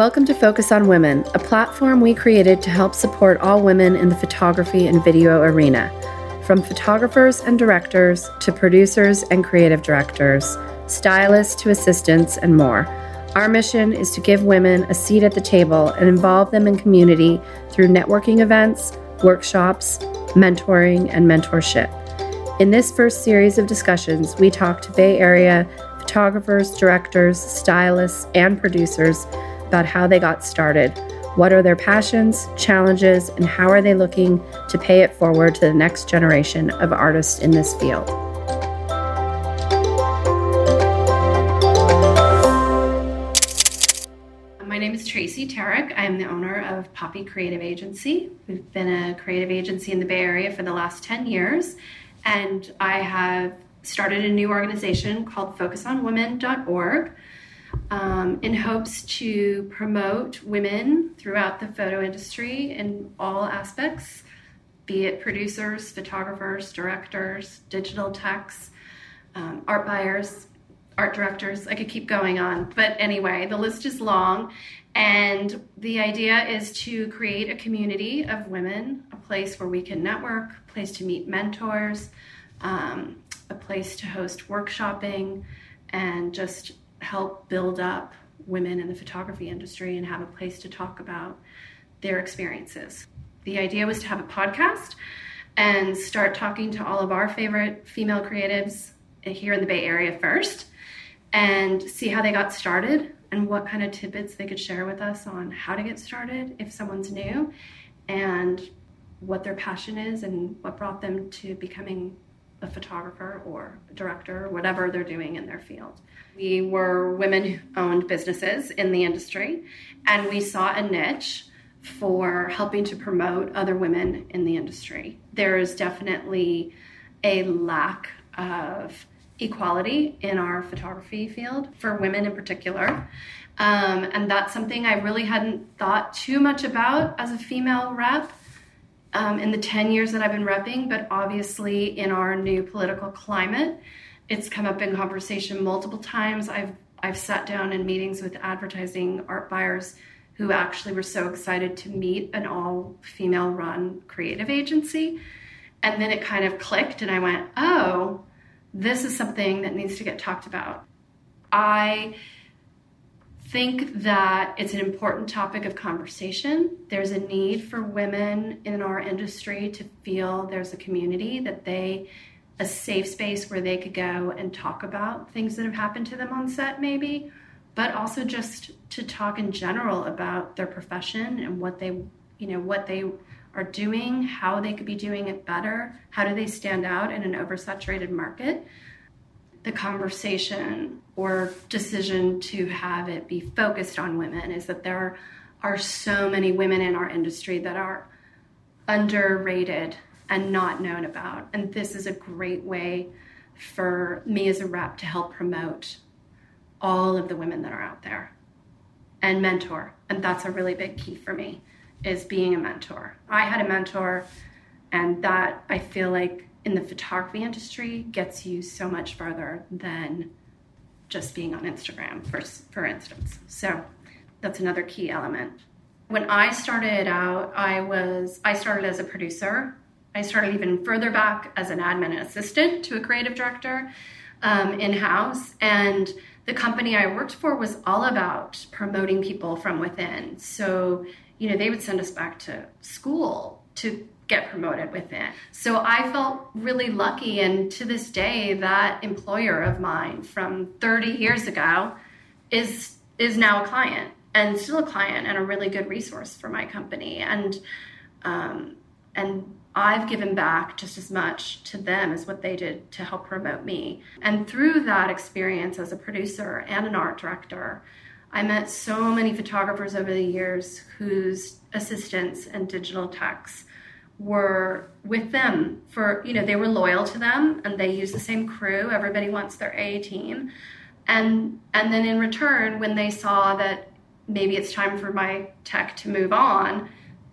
Welcome to Focus on Women, a platform we created to help support all women in the photography and video arena. From photographers and directors to producers and creative directors, stylists to assistants and more. Our mission is to give women a seat at the table and involve them in community through networking events, workshops, mentoring, and mentorship. In this first series of discussions, we talk to Bay Area photographers, directors, stylists, and producers about how they got started. What are their passions, challenges, and how are they looking to pay it forward to the next generation of artists in this field? My name is Tracy Tarik. I am the owner of Poppy Creative Agency. We've been a creative agency in the Bay Area for the last 10 years, and I have started a new organization called focusonwomen.org. In hopes to promote women throughout the photo industry in all aspects, be it producers, photographers, directors, digital techs, art buyers, art directors. I could keep going on, but anyway, the list is long, and the idea is to create a community of women, a place where we can network, a place to meet mentors, a place to host workshopping, and just help build up women in the photography industry and have a place to talk about their experiences. The idea was to have a podcast and start talking to all of our favorite female creatives here in the Bay Area first and see how they got started and what kind of tidbits they could share with us on how to get started if someone's new and what their passion is and what brought them to becoming a photographer or a director, or whatever they're doing in their field. We were women-owned businesses in the industry, and we saw a niche for helping to promote other women in the industry. There is definitely a lack of equality in our photography field, for women in particular, and that's something I really hadn't thought too much about as a female rep. In the 10 years that I've been repping, but obviously in our new political climate, it's come up in conversation multiple times. I've sat down in meetings with advertising art buyers who actually were so excited to meet an all-female-run creative agency. And then it kind of clicked and I went, oh, this is something that needs to get talked about. I think that it's an important topic of conversation. There's a need for women in our industry to feel there's a community, that a safe space where they could go and talk about things that have happened to them on set maybe, but also just to talk in general about their profession and what they are doing, how they could be doing it better, how do they stand out in an oversaturated market. The conversation or decision to have it be focused on women is that there are so many women in our industry that are underrated and not known about. And this is a great way for me as a rep to help promote all of the women that are out there and mentor. And that's a really big key for me, is being a mentor. I had a mentor, and that I feel like in the photography industry gets you so much further than just being on Instagram, for instance. So that's another key element. When I started out, I started as a producer. I started even further back as an admin assistant to a creative director in-house. And the company I worked for was all about promoting people from within. So, they would send us back to school to get promoted with it. So I felt really lucky, and to this day, that employer of mine from 30 years ago is now a client, and still a client, and a really good resource for my company. And I've given back just as much to them as what they did to help promote me. And through that experience as a producer and an art director, I met so many photographers over the years whose assistants and digital techs were with them for, they were loyal to them, and they use the same crew. Everybody wants their A team. And then in return, when they saw that maybe it's time for my tech to move on,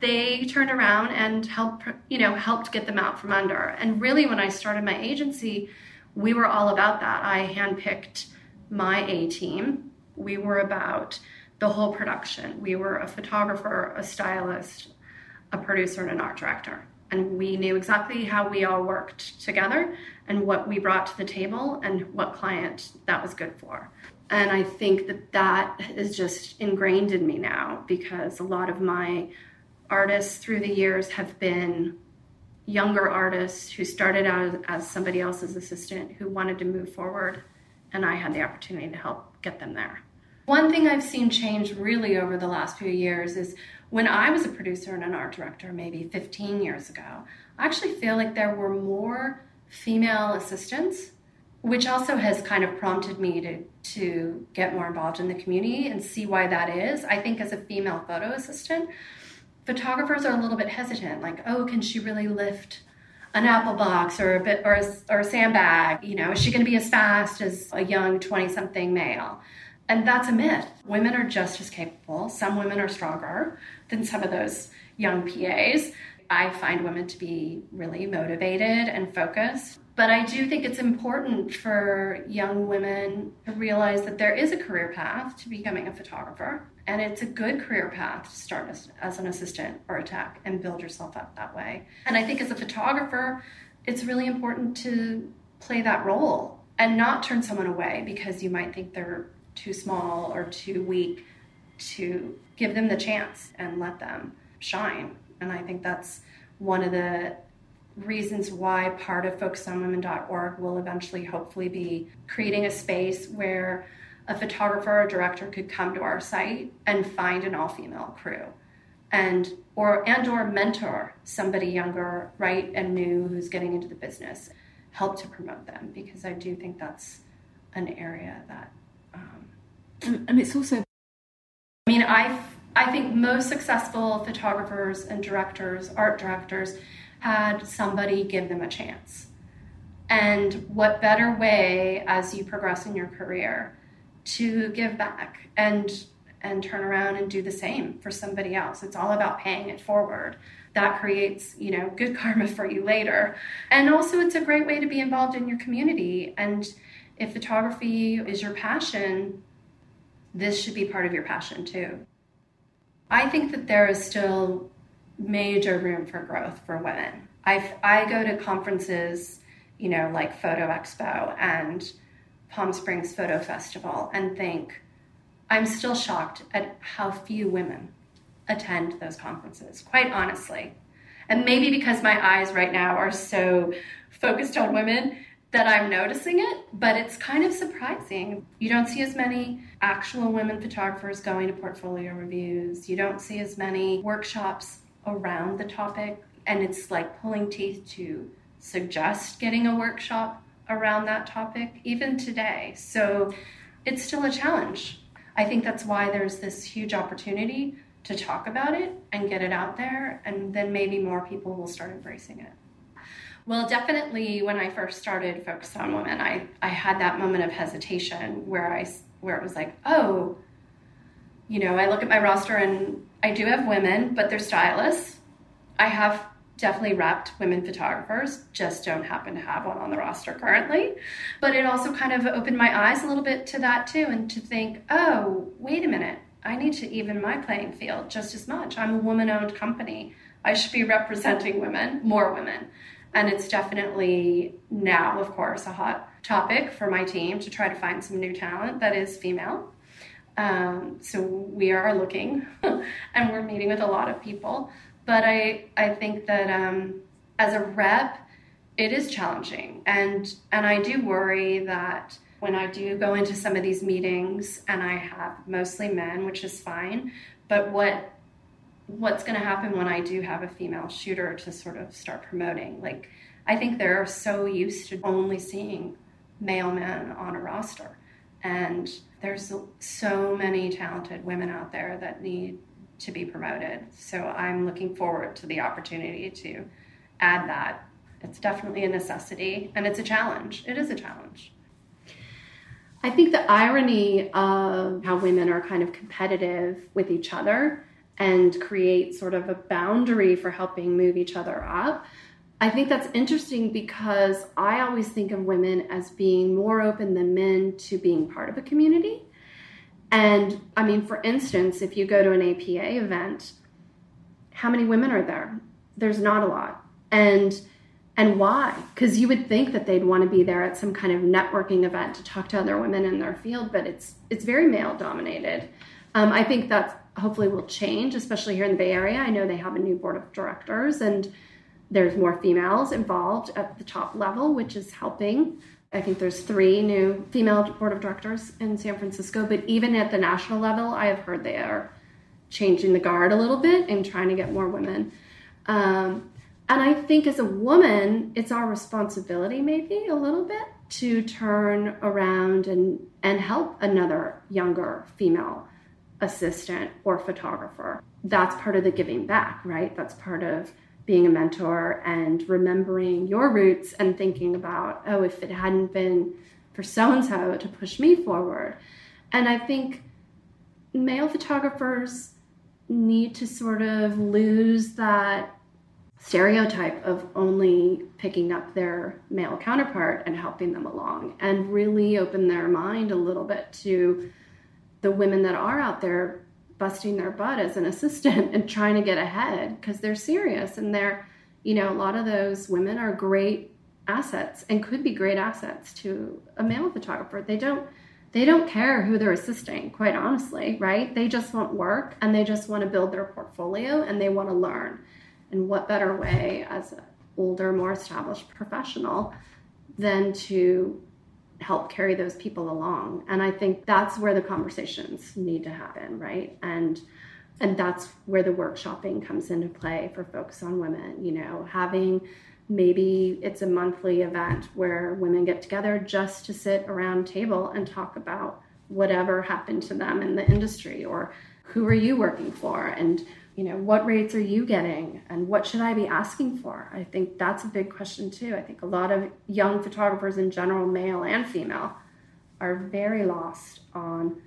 they turned around and helped get them out from under. And really, when I started my agency, we were all about that. I handpicked my A team. We were about the whole production. We were a photographer, a stylist, a producer, and an art director. And we knew exactly how we all worked together and what we brought to the table and what client that was good for. And I think that that is just ingrained in me now, because a lot of my artists through the years have been younger artists who started out as somebody else's assistant who wanted to move forward, and I had the opportunity to help get them there. One thing I've seen change really over the last few years is when I was a producer and an art director maybe 15 years ago, I actually feel like there were more female assistants, which also has kind of prompted me to get more involved in the community and see why that is. I think as a female photo assistant, photographers are a little bit hesitant, like, oh, can she really lift an apple box or a sandbag? You know, is she going to be as fast as a young 20-something male? And that's a myth. Women are just as capable. Some women are stronger than some of those young PAs. I find women to be really motivated and focused. But I do think it's important for young women to realize that there is a career path to becoming a photographer. And it's a good career path to start as an assistant or a tech and build yourself up that way. And I think as a photographer, it's really important to play that role and not turn someone away because you might think they're too small or too weak, to give them the chance and let them shine. And I think that's one of the reasons why part of focusonwomen.org will eventually hopefully be creating a space where a photographer or director could come to our site and find an all-female crew and or mentor somebody younger, right, and new who's getting into the business, help to promote them, because I do think that's an area that and it's also, I mean, I think most successful photographers and directors, art directors, had somebody give them a chance. And what better way as you progress in your career to give back and turn around and do the same for somebody else? It's all about paying it forward. That creates, you know, good karma for you later. And also it's a great way to be involved in your community. And if photography is your passion, this should be part of your passion too. I think that there is still major room for growth for women. I go to conferences, you know, like Photo Expo and Palm Springs Photo Festival, and think, I'm still shocked at how few women attend those conferences, quite honestly. And maybe because my eyes right now are so focused on women that I'm noticing it, but it's kind of surprising. You don't see as many actual women photographers going to portfolio reviews. You don't see as many workshops around the topic, and it's like pulling teeth to suggest getting a workshop around that topic even today. So it's still a challenge. I think that's why there's this huge opportunity to talk about it and get it out there, and then maybe more people will start embracing it. Well, definitely when I first started Focus on Women, I had that moment of hesitation where it was like, oh, you know, I look at my roster and I do have women, but they're stylists. I have definitely repped women photographers, just don't happen to have one on the roster currently. But it also kind of opened my eyes a little bit to that too, and to think, oh, wait a minute, I need to even my playing field just as much. I'm a woman-owned company. I should be representing women, more women. And it's definitely now, of course, a hot topic for my team to try to find some new talent that is female. So we are looking and we're meeting with a lot of people. But I think that as a rep, it is challenging. And I do worry that when I do go into some of these meetings and I have mostly men, which is fine, but what's going to happen when I do have a female shooter to sort of start promoting? Like, I think they're so used to only seeing male men on a roster. And there's so many talented women out there that need to be promoted. So I'm looking forward to the opportunity to add that. It's definitely a necessity, and it's a challenge. It is a challenge. I think the irony of how women are kind of competitive with each other and create sort of a boundary for helping move each other up. I think that's interesting because I always think of women as being more open than men to being part of a community. And I mean, for instance, if you go to an APA event, how many women are there? There's not a lot. And why? Because you would think that they'd want to be there at some kind of networking event to talk to other women in their field, but it's very male dominated. I think that hopefully will change, especially here in the Bay Area. I know they have a new board of directors and there's more females involved at the top level, which is helping. I think there's 3 new female board of directors in San Francisco, but even at the national level, I have heard they are changing the guard a little bit and trying to get more women. And I think as a woman, it's our responsibility maybe a little bit to turn around and help another younger female assistant or photographer. That's part of the giving back, right? That's part of being a mentor and remembering your roots and thinking about, oh, if it hadn't been for so-and-so to push me forward. And I think male photographers need to sort of lose that stereotype of only picking up their male counterpart and helping them along, and really open their mind a little bit to the women that are out there busting their butt as an assistant and trying to get ahead, because they're serious and they're, you know, a lot of those women are great assets and could be great assets to a male photographer. They don't care who they're assisting, quite honestly, right? They just want work and they just want to build their portfolio and they want to learn. And what better way as an older, more established professional than to help carry those people along? And I think that's where the conversations need to happen, right? And that's where the workshopping comes into play for Focus on Women, you know, having maybe it's a monthly event where women get together just to sit around a table and talk about whatever happened to them in the industry, or who are you working for? And, you know, what rates are you getting? And what should I be asking for? I think that's a big question too. I think a lot of young photographers in general, male and female, are very lost on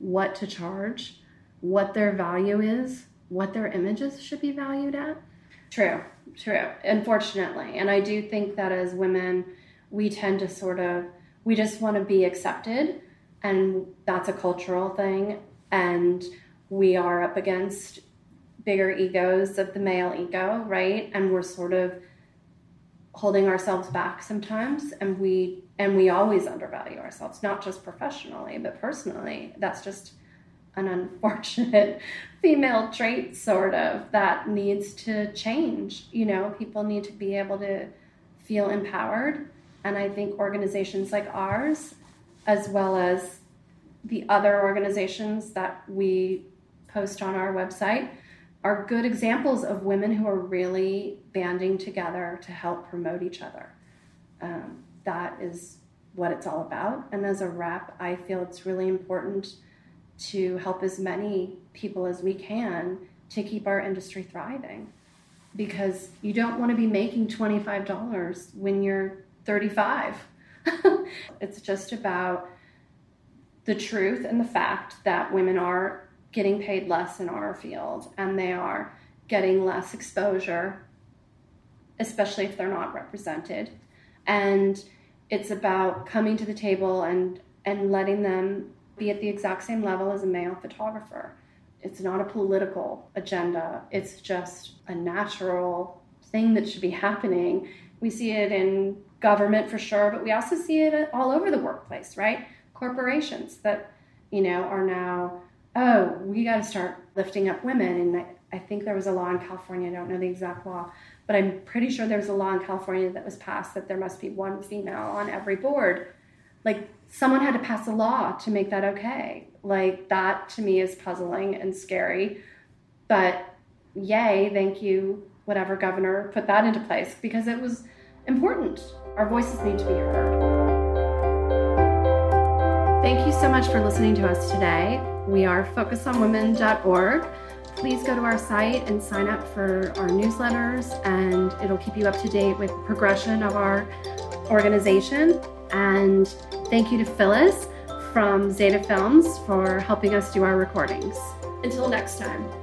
what to charge, what their value is, what their images should be valued at. True, unfortunately. And I do think that as women, we tend to sort of, we just want to be accepted, and that's a cultural thing. And we are up against bigger egos of the male ego, right? And we're sort of holding ourselves back sometimes, and we always undervalue ourselves, not just professionally, but personally. That's just an unfortunate female trait, sort of, that needs to change. You know, people need to be able to feel empowered, and I think organizations like ours, as well as the other organizations that we post on our website, are good examples of women who are really banding together to help promote each other. That is what it's all about. And as a rep, I feel it's really important to help as many people as we can to keep our industry thriving, because you don't want to be making $25 when you're 35. It's just about the truth and the fact that women are getting paid less in our field, and they are getting less exposure, especially if they're not represented. And it's about coming to the table and letting them be at the exact same level as a male photographer. It's not a political agenda. It's just a natural thing that should be happening. We see it in government for sure, but we also see it all over the workplace, right? Corporations that, you know, are now, oh, we got to start lifting up women. And I think there was a law in California, I don't know the exact law, but I'm pretty sure there was a law in California that was passed that there must be 1 female on every board. Like, someone had to pass a law to make that okay. Like, that to me is puzzling and scary, but yay, thank you, whatever governor put that into place, because it was important. Our voices need to be heard. Thank you so much for listening to us today. We are focusonwomen.org. Please go to our site and sign up for our newsletters, and it'll keep you up to date with the progression of our organization. And thank you to Phyllis from Zeta Films for helping us do our recordings. Until next time.